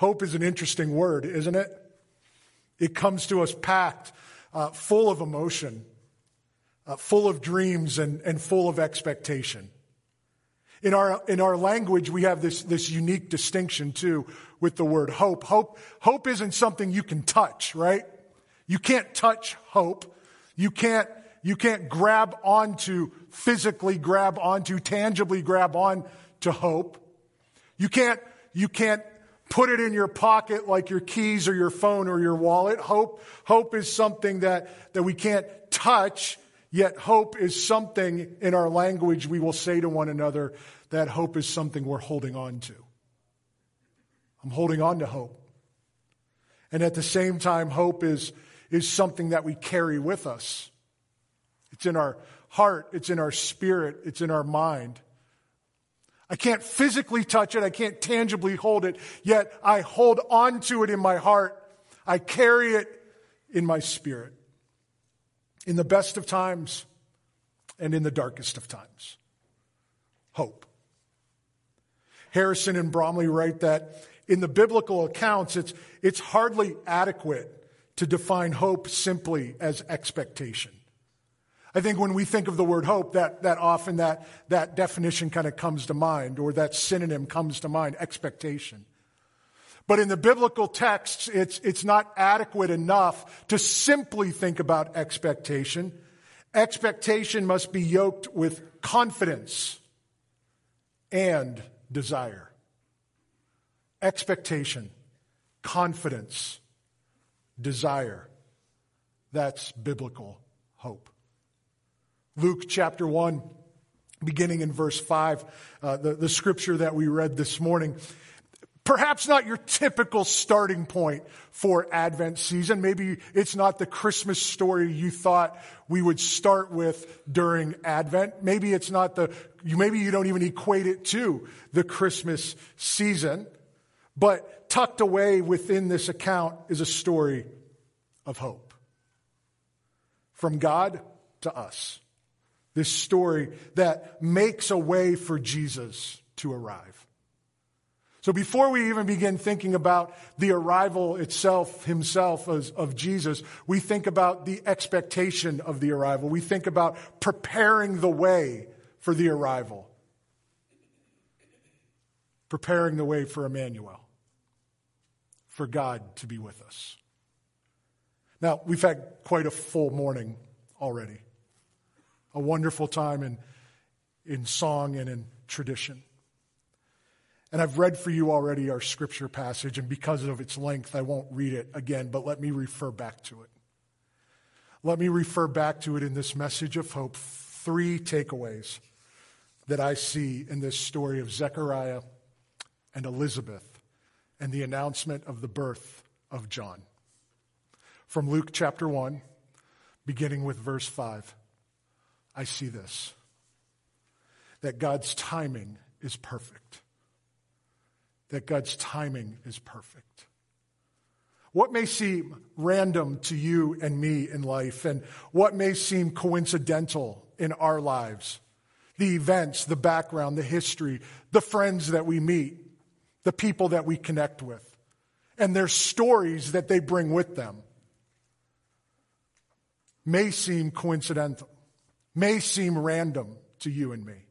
Hope is an interesting word, isn't it? It comes to us packed, full of emotion, full of dreams, and full of expectation. In our language, we have this unique distinction, too, with the word hope. Hope isn't something you can touch, right? You can't touch hope. You can't tangibly grab on to hope. You can't put it in your pocket like your keys or your phone or your wallet. Hope is something that we can't touch, yet hope is something in our language we will say to one another that hope is something we're holding on to. I'm holding on to hope. And at the same time, hope is something that we carry with us. It's in our heart, it's in our spirit, it's in our mind. I can't physically touch it, I can't tangibly hold it, yet I hold on to it in my heart. I carry it in my spirit. In the best of times and in the darkest of times. Hope. Harrison and Bromley write that in the biblical accounts, it's hardly adequate to define hope simply as expectation. I think when we think of the word hope, that often that definition kind of comes to mind, or that synonym comes to mind, expectation. But in the biblical texts, it's not adequate enough to simply think about expectation. Expectation must be yoked with confidence and desire. Expectation, confidence, desire. That's biblical hope. Luke chapter 1, beginning in verse 5, the scripture that we read this morning. Perhaps not your typical starting point for Advent season. Maybe it's not the Christmas story you thought we would start with during Advent. Maybe you don't even equate it to the Christmas season. But tucked away within this account is a story of hope. From God to us. This story that makes a way for Jesus to arrive. So before we even begin thinking about the arrival himself of Jesus, we think about the expectation of the arrival. We think about preparing the way for the arrival. Preparing the way for Emmanuel, for God to be with us. Now, we've had quite a full morning already. A wonderful time in song and in tradition. And I've read for you already our scripture passage, and because of its length, I won't read it again, but let me refer back to it. Let me refer back to it in this message of hope. 3 takeaways that I see in this story of Zechariah and Elizabeth and the announcement of the birth of John. From Luke chapter 1, beginning with verse 5, I see this, that God's timing is perfect. That God's timing is perfect. What may seem random to you and me in life, and what may seem coincidental in our lives, the events, the background, the history, the friends that we meet, the people that we connect with, and their stories that they bring with them, may seem coincidental, may seem random to you and me.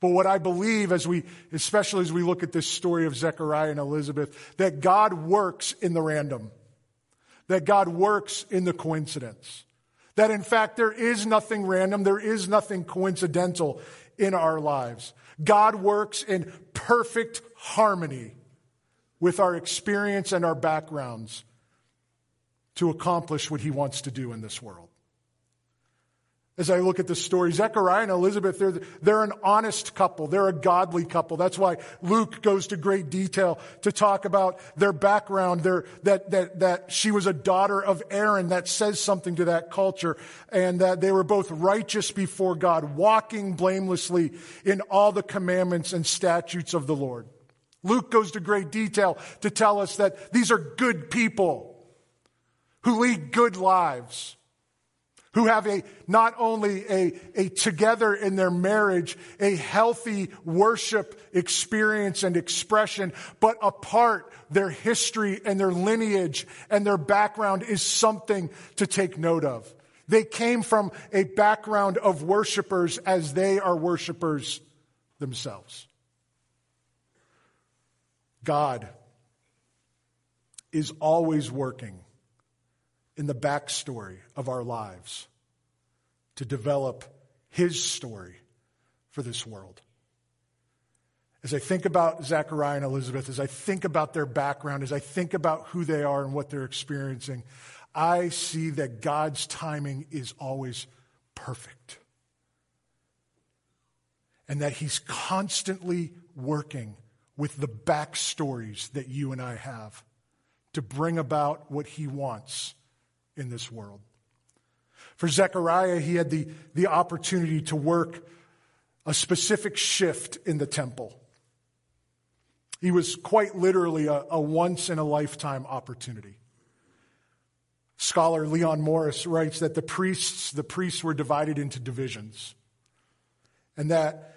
But what I believe, especially as we look at this story of Zechariah and Elizabeth, that God works in the random, that God works in the coincidence, that in fact there is nothing random, there is nothing coincidental in our lives. God works in perfect harmony with our experience and our backgrounds to accomplish what he wants to do in this world. As I look at this story, Zechariah and Elizabeth, they're an honest couple. They're a godly couple. That's why Luke goes to great detail to talk about their background, that she was a daughter of Aaron. That says something to that culture. And that they were both righteous before God, walking blamelessly in all the commandments and statutes of the Lord. Luke goes to great detail to tell us that these are good people who lead good lives, who have not only a together in their marriage, a healthy worship experience and expression, but apart, their history and their lineage and their background is something to take note of. They came from a background of worshipers as they are worshipers themselves. God is always working in the backstory of our lives to develop his story for this world. As I think about Zechariah and Elizabeth, as I think about their background, as I think about who they are and what they're experiencing, I see that God's timing is always perfect. And that he's constantly working with the backstories that you and I have to bring about what he wants in this world. For Zechariah, he had the opportunity to work a specific shift in the temple. He was quite literally a once-in-a-lifetime opportunity. Scholar Leon Morris writes that the priests were divided into divisions, and that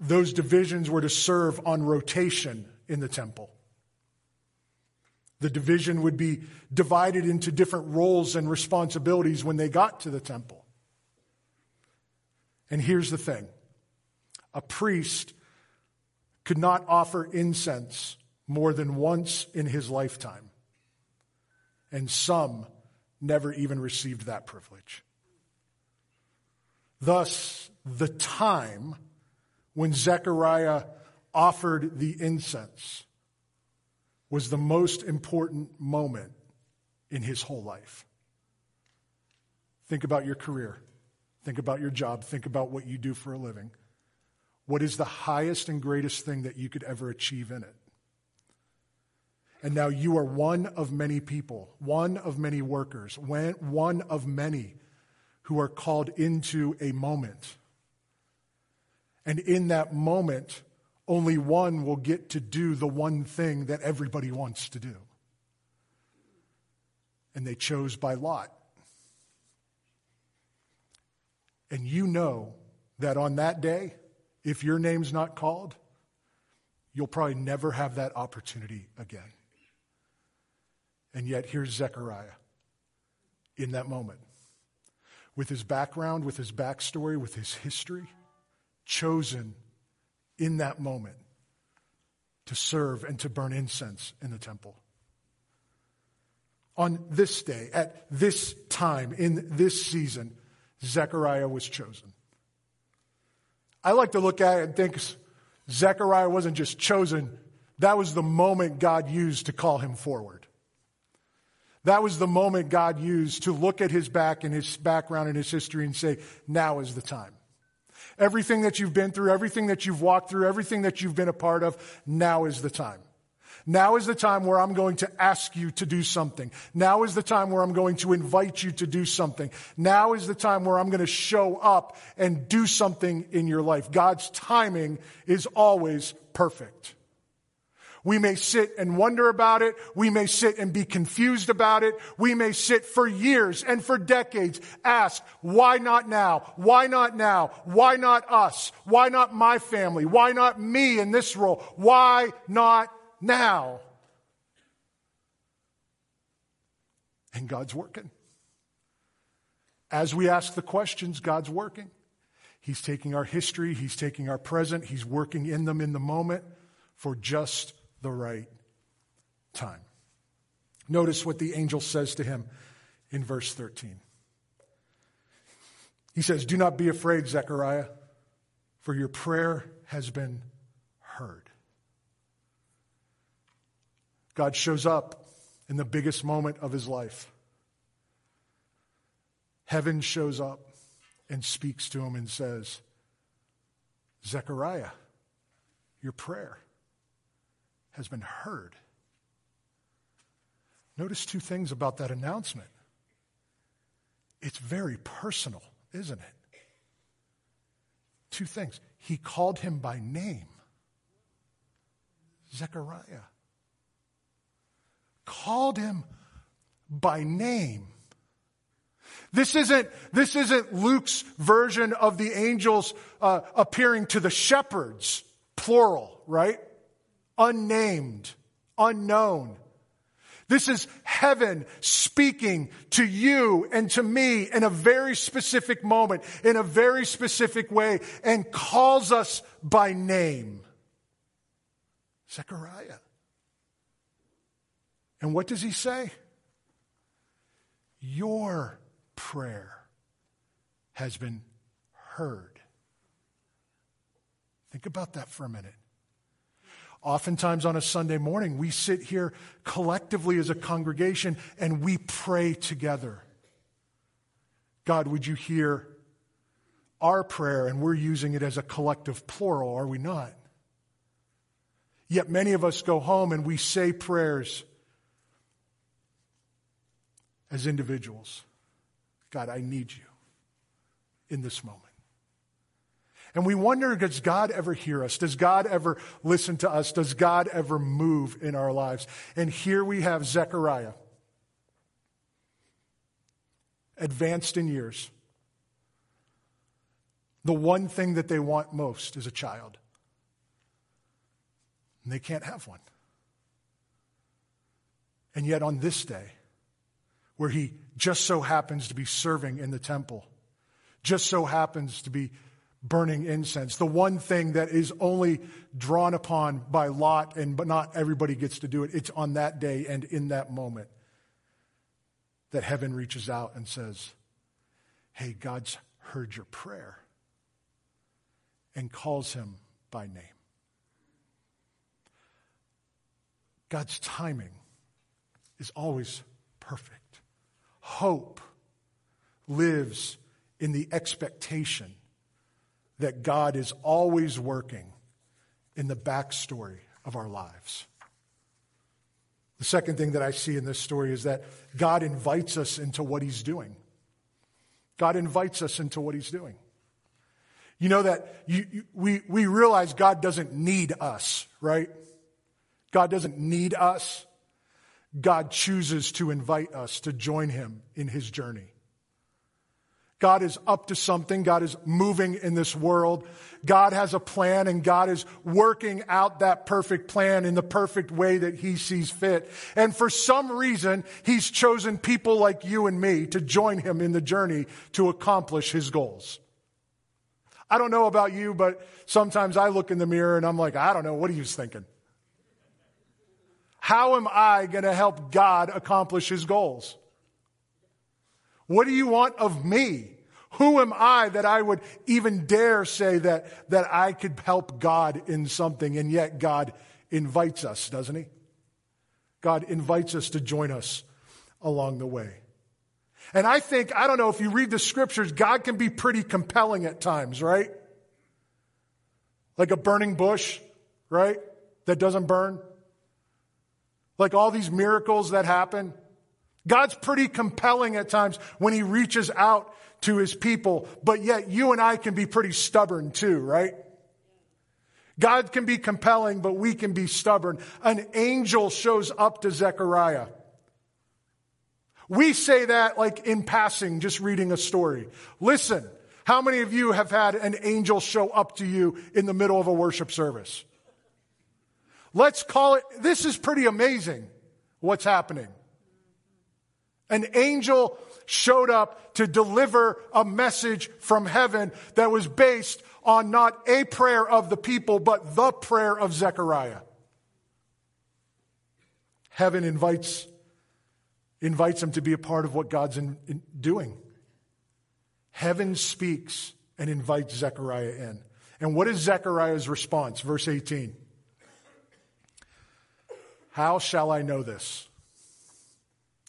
those divisions were to serve on rotation in the temple. The division would be divided into different roles and responsibilities when they got to the temple. And here's the thing. A priest could not offer incense more than once in his lifetime. And some never even received that privilege. Thus, the time when Zechariah offered the incense was the most important moment in his whole life. Think about your career. Think about your job. Think about what you do for a living. What is the highest and greatest thing that you could ever achieve in it? And now you are one of many people, one of many workers, one of many who are called into a moment. And in that moment, only one will get to do the one thing that everybody wants to do. And they chose by lot. And you know that on that day, if your name's not called, you'll probably never have that opportunity again. And yet here's Zechariah in that moment. With his background, with his backstory, with his history, chosen in that moment to serve and to burn incense in the temple. On this day, at this time, in this season, Zechariah was chosen. I like to look at it and think Zechariah wasn't just chosen. That was the moment God used to call him forward. That was the moment God used to look at his back and his background and his history and say, now is the time. Everything that you've been through, everything that you've walked through, everything that you've been a part of, now is the time. Now is the time where I'm going to ask you to do something. Now is the time where I'm going to invite you to do something. Now is the time where I'm going to show up and do something in your life. God's timing is always perfect. We may sit and wonder about it. We may sit and be confused about it. We may sit for years and for decades, ask, why not now? Why not now? Why not us? Why not my family? Why not me in this role? Why not now? And God's working. As we ask the questions, God's working. He's taking our history. He's taking our present. He's working in them in the moment for just the right time. Notice what the angel says to him in verse 13. He says, "Do not be afraid, Zechariah, for your prayer has been heard." God shows up in the biggest moment of his life. Heaven shows up and speaks to him and says, "Zechariah, your prayer has been heard." Notice two things about that announcement. It's very personal, isn't it? Two things. He called him by name. Zechariah called him by name. This isn't Luke's version of the angels appearing to the shepherds, plural, right? Unnamed, unknown. This is heaven speaking to you and to me in a very specific moment, in a very specific way, and calls us by name. Zechariah. And what does he say? Your prayer has been heard. Think about that for a minute. Oftentimes on a Sunday morning, we sit here collectively as a congregation and we pray together. God, would you hear our prayer? And we're using it as a collective plural, are we not? Yet many of us go home and we say prayers as individuals. God, I need you in this moment. And we wonder, does God ever hear us? Does God ever listen to us? Does God ever move in our lives? And here we have Zechariah, advanced in years. The one thing that they want most is a child. And they can't have one. And yet on this day, where he just so happens to be serving in the temple, just so happens to be burning incense, the one thing that is only drawn upon by lot, and but not everybody gets to do it. It's on that day and in that moment that heaven reaches out and says, hey, God's heard your prayer, and calls him by name. God's timing is always perfect. Hope lives in the expectation that God is always working in the backstory of our lives. The second thing that I see in this story is that God invites us into what he's doing. God invites us into what he's doing. You know that we realize God doesn't need us, right? God doesn't need us. God chooses to invite us to join him in his journey. God is up to something. God is moving in this world. God has a plan, and God is working out that perfect plan in the perfect way that he sees fit. And for some reason, he's chosen people like you and me to join him in the journey to accomplish his goals. I don't know about you, but sometimes I look in the mirror and I'm like, I don't know, what are you thinking? How am I going to help God accomplish his goals? What do you want of me? Who am I that I would even dare say that I could help God in something? And yet God invites us, doesn't he? God invites us to join us along the way. And I don't know if you read the scriptures, God can be pretty compelling at times, right? Like a burning bush, right? That doesn't burn. Like all these miracles that happen. God's pretty compelling at times when he reaches out to his people, but yet you and I can be pretty stubborn too, right? God can be compelling, but we can be stubborn. An angel shows up to Zechariah. We say that like in passing, just reading a story. Listen, how many of you have had an angel show up to you in the middle of a worship service? Let's call it, this is pretty amazing what's happening. An angel showed up to deliver a message from heaven that was based on not a prayer of the people, but the prayer of Zechariah. Heaven invites him to be a part of what God's doing. Heaven speaks and invites Zechariah in. And what is Zechariah's response? Verse 18. How shall I know this?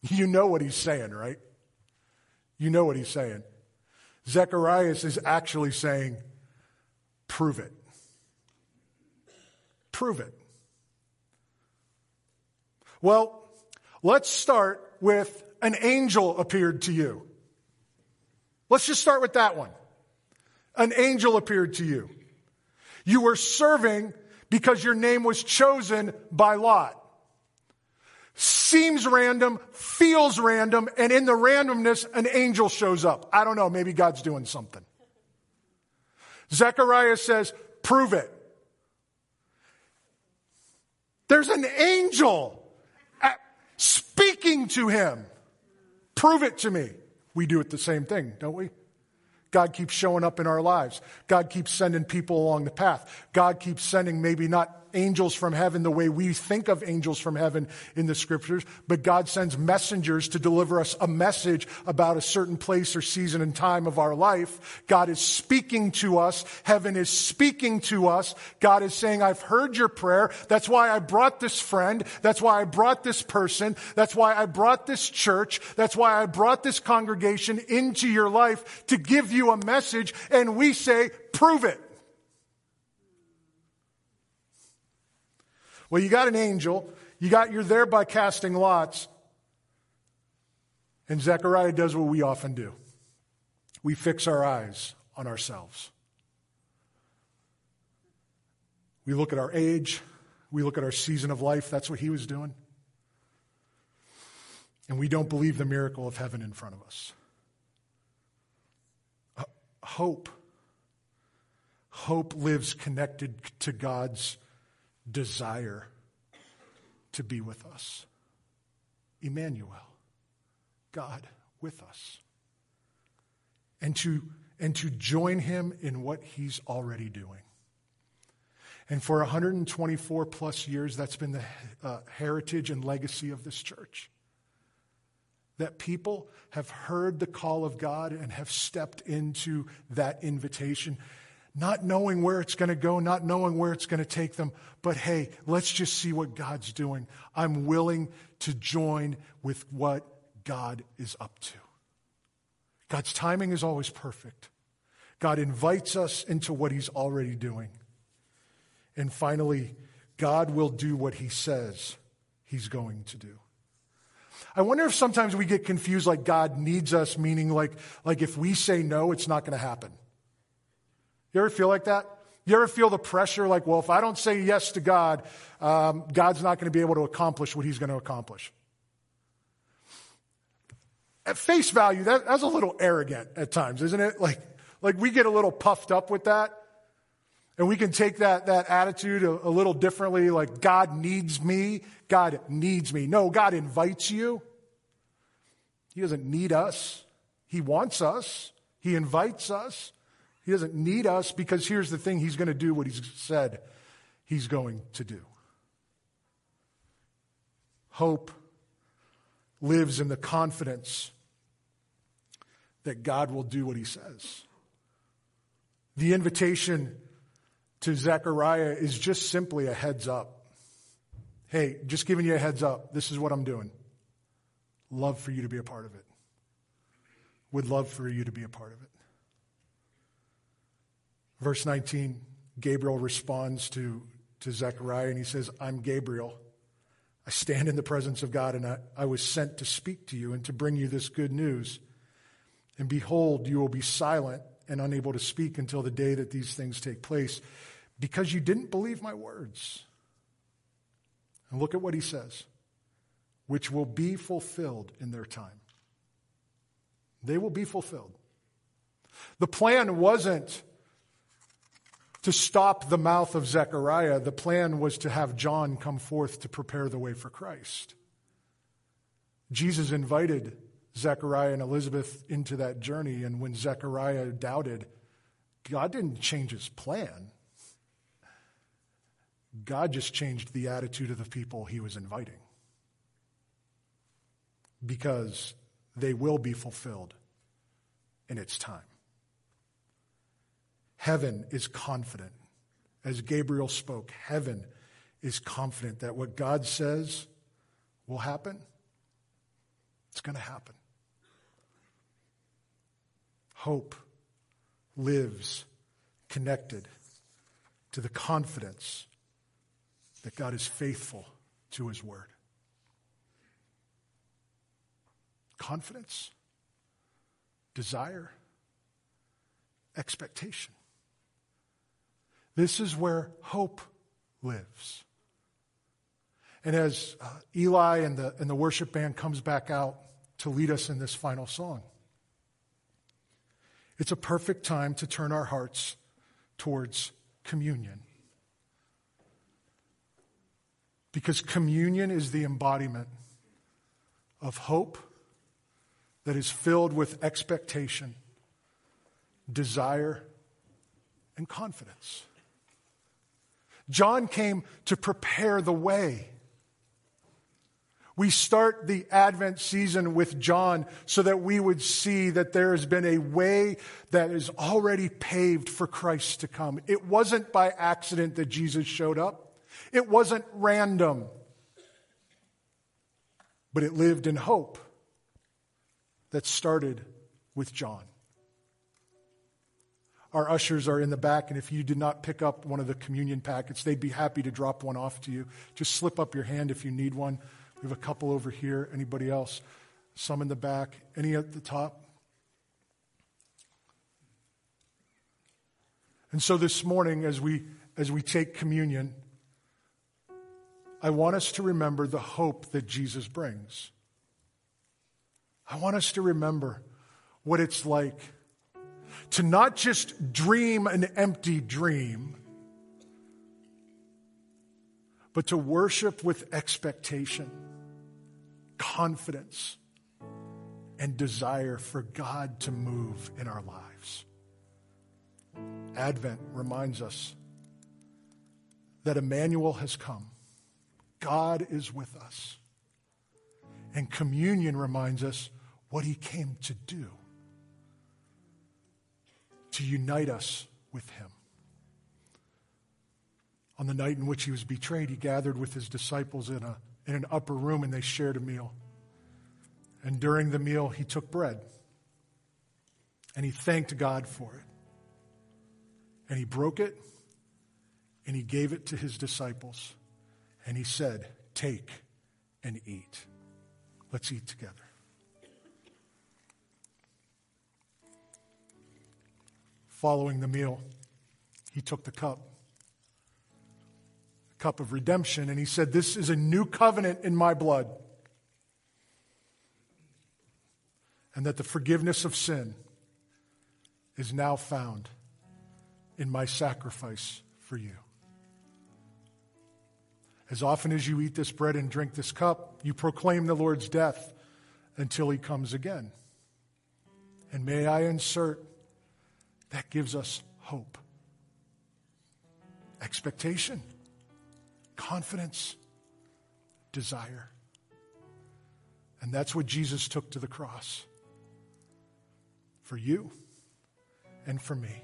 You know what he's saying, right? You know what he's saying. Zacharias is actually saying, prove it. Prove it. Well, let's start with an angel appeared to you. Let's just start with that one. An angel appeared to you. You were serving because your name was chosen by lot. seems random, feels random, and in the randomness, an angel shows up. I don't know, maybe God's doing something. Zechariah says, prove it. There's an angel speaking to him. Prove it to me. We do it the same thing, don't we? God keeps showing up in our lives. God keeps sending people along the path. God keeps sending maybe not angels from heaven the way we think of angels from heaven in the scriptures, but God sends messengers to deliver us a message about a certain place or season and time of our life. God is speaking to us. Heaven is speaking to us. God is saying, I've heard your prayer. That's why I brought this friend. That's why I brought this person. That's why I brought this church. That's why I brought this congregation into your life to give you a message. And we say, prove it. Well, you got an angel. You're there by casting lots. And Zechariah does what we often do. We fix our eyes on ourselves. We look at our age. We look at our season of life. That's what he was doing. And we don't believe the miracle of heaven in front of us. Hope. Hope lives connected to God's desire to be with us. Emmanuel, God with us. And to join him in what he's already doing. And for 124 plus years, that's been the heritage and legacy of this church. That people have heard the call of God and have stepped into that invitation, not knowing where it's going to go, not knowing where it's going to take them, but hey, let's just see what God's doing. I'm willing to join with what God is up to. God's timing is always perfect. God invites us into what he's already doing. And finally, God will do what he says he's going to do. I wonder if sometimes we get confused like God needs us, meaning like if we say no, it's not going to happen. You ever feel like that? You ever feel the pressure like, well, if I don't say yes to God, God's not going to be able to accomplish what he's going to accomplish? At face value, that's a little arrogant at times, isn't it? Like we get a little puffed up with that. And we can take that attitude a little differently, like God needs me. God needs me. No, God invites you. He doesn't need us. He wants us. He invites us. He doesn't need us because here's the thing. He's going to do what he's said he's going to do. Hope lives in the confidence that God will do what he says. The invitation to Zechariah is just simply a heads up. Hey, just giving you a heads up. This is what I'm doing. Love for you to be a part of it. Would love for you to be a part of it. Verse 19, Gabriel responds to Zechariah and he says, I'm Gabriel. I stand in the presence of God and I was sent to speak to you and to bring you this good news. And behold, you will be silent and unable to speak until the day that these things take place because you didn't believe my words. And look at what he says, which will be fulfilled in their time. They will be fulfilled. The plan wasn't to stop the mouth of Zechariah. The plan was to have John come forth to prepare the way for Christ. Jesus invited Zechariah and Elizabeth into that journey, and when Zechariah doubted, God didn't change his plan. God just changed the attitude of the people he was inviting because they will be fulfilled in its time. Heaven is confident. As Gabriel spoke, heaven is confident that what God says will happen. It's going to happen. Hope lives connected to the confidence that God is faithful to his word. Confidence, desire, expectation. This is where hope lives. And as Eli and the worship band comes back out to lead us in this final song, it's a perfect time to turn our hearts towards communion. Because communion is the embodiment of hope that is filled with expectation, desire, and confidence. John came to prepare the way. We start the Advent season with John so that we would see that there has been a way that is already paved for Christ to come. It wasn't by accident that Jesus showed up. It wasn't random. But it lived in hope that started with John. Our ushers are in the back, and if you did not pick up one of the communion packets, they'd be happy to drop one off to you. Just slip up your hand if you need one. We have a couple over here. Anybody else? Some in the back. Any at the top? And so this morning, as we take communion, I want us to remember the hope that Jesus brings. I want us to remember what it's like to not just dream an empty dream, but to worship with expectation, confidence, and desire for God to move in our lives. Advent reminds us that Emmanuel has come. God is with us. And communion reminds us what he came to do, to unite us with him. On the night in which he was betrayed, he gathered with his disciples in an upper room, and they shared a meal. And during the meal, he took bread, and he thanked God for it. And he broke it, and he gave it to his disciples, and he said, "Take and eat." Let's eat together. Following the meal, he took the cup of redemption, and he said, "This is a new covenant in my blood, and that the forgiveness of sin is now found in my sacrifice for you. As often as you eat this bread and drink this cup, you proclaim the Lord's death until he comes again." And may I insert, that gives us hope, expectation, confidence, desire. And that's what Jesus took to the cross for you and for me.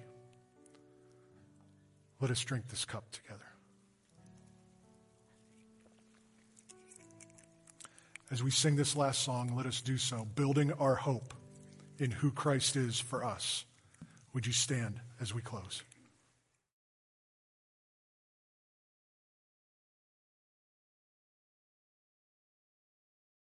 Let us drink this cup together. As we sing this last song, let us do so, building our hope in who Christ is for us. Would you stand as we close?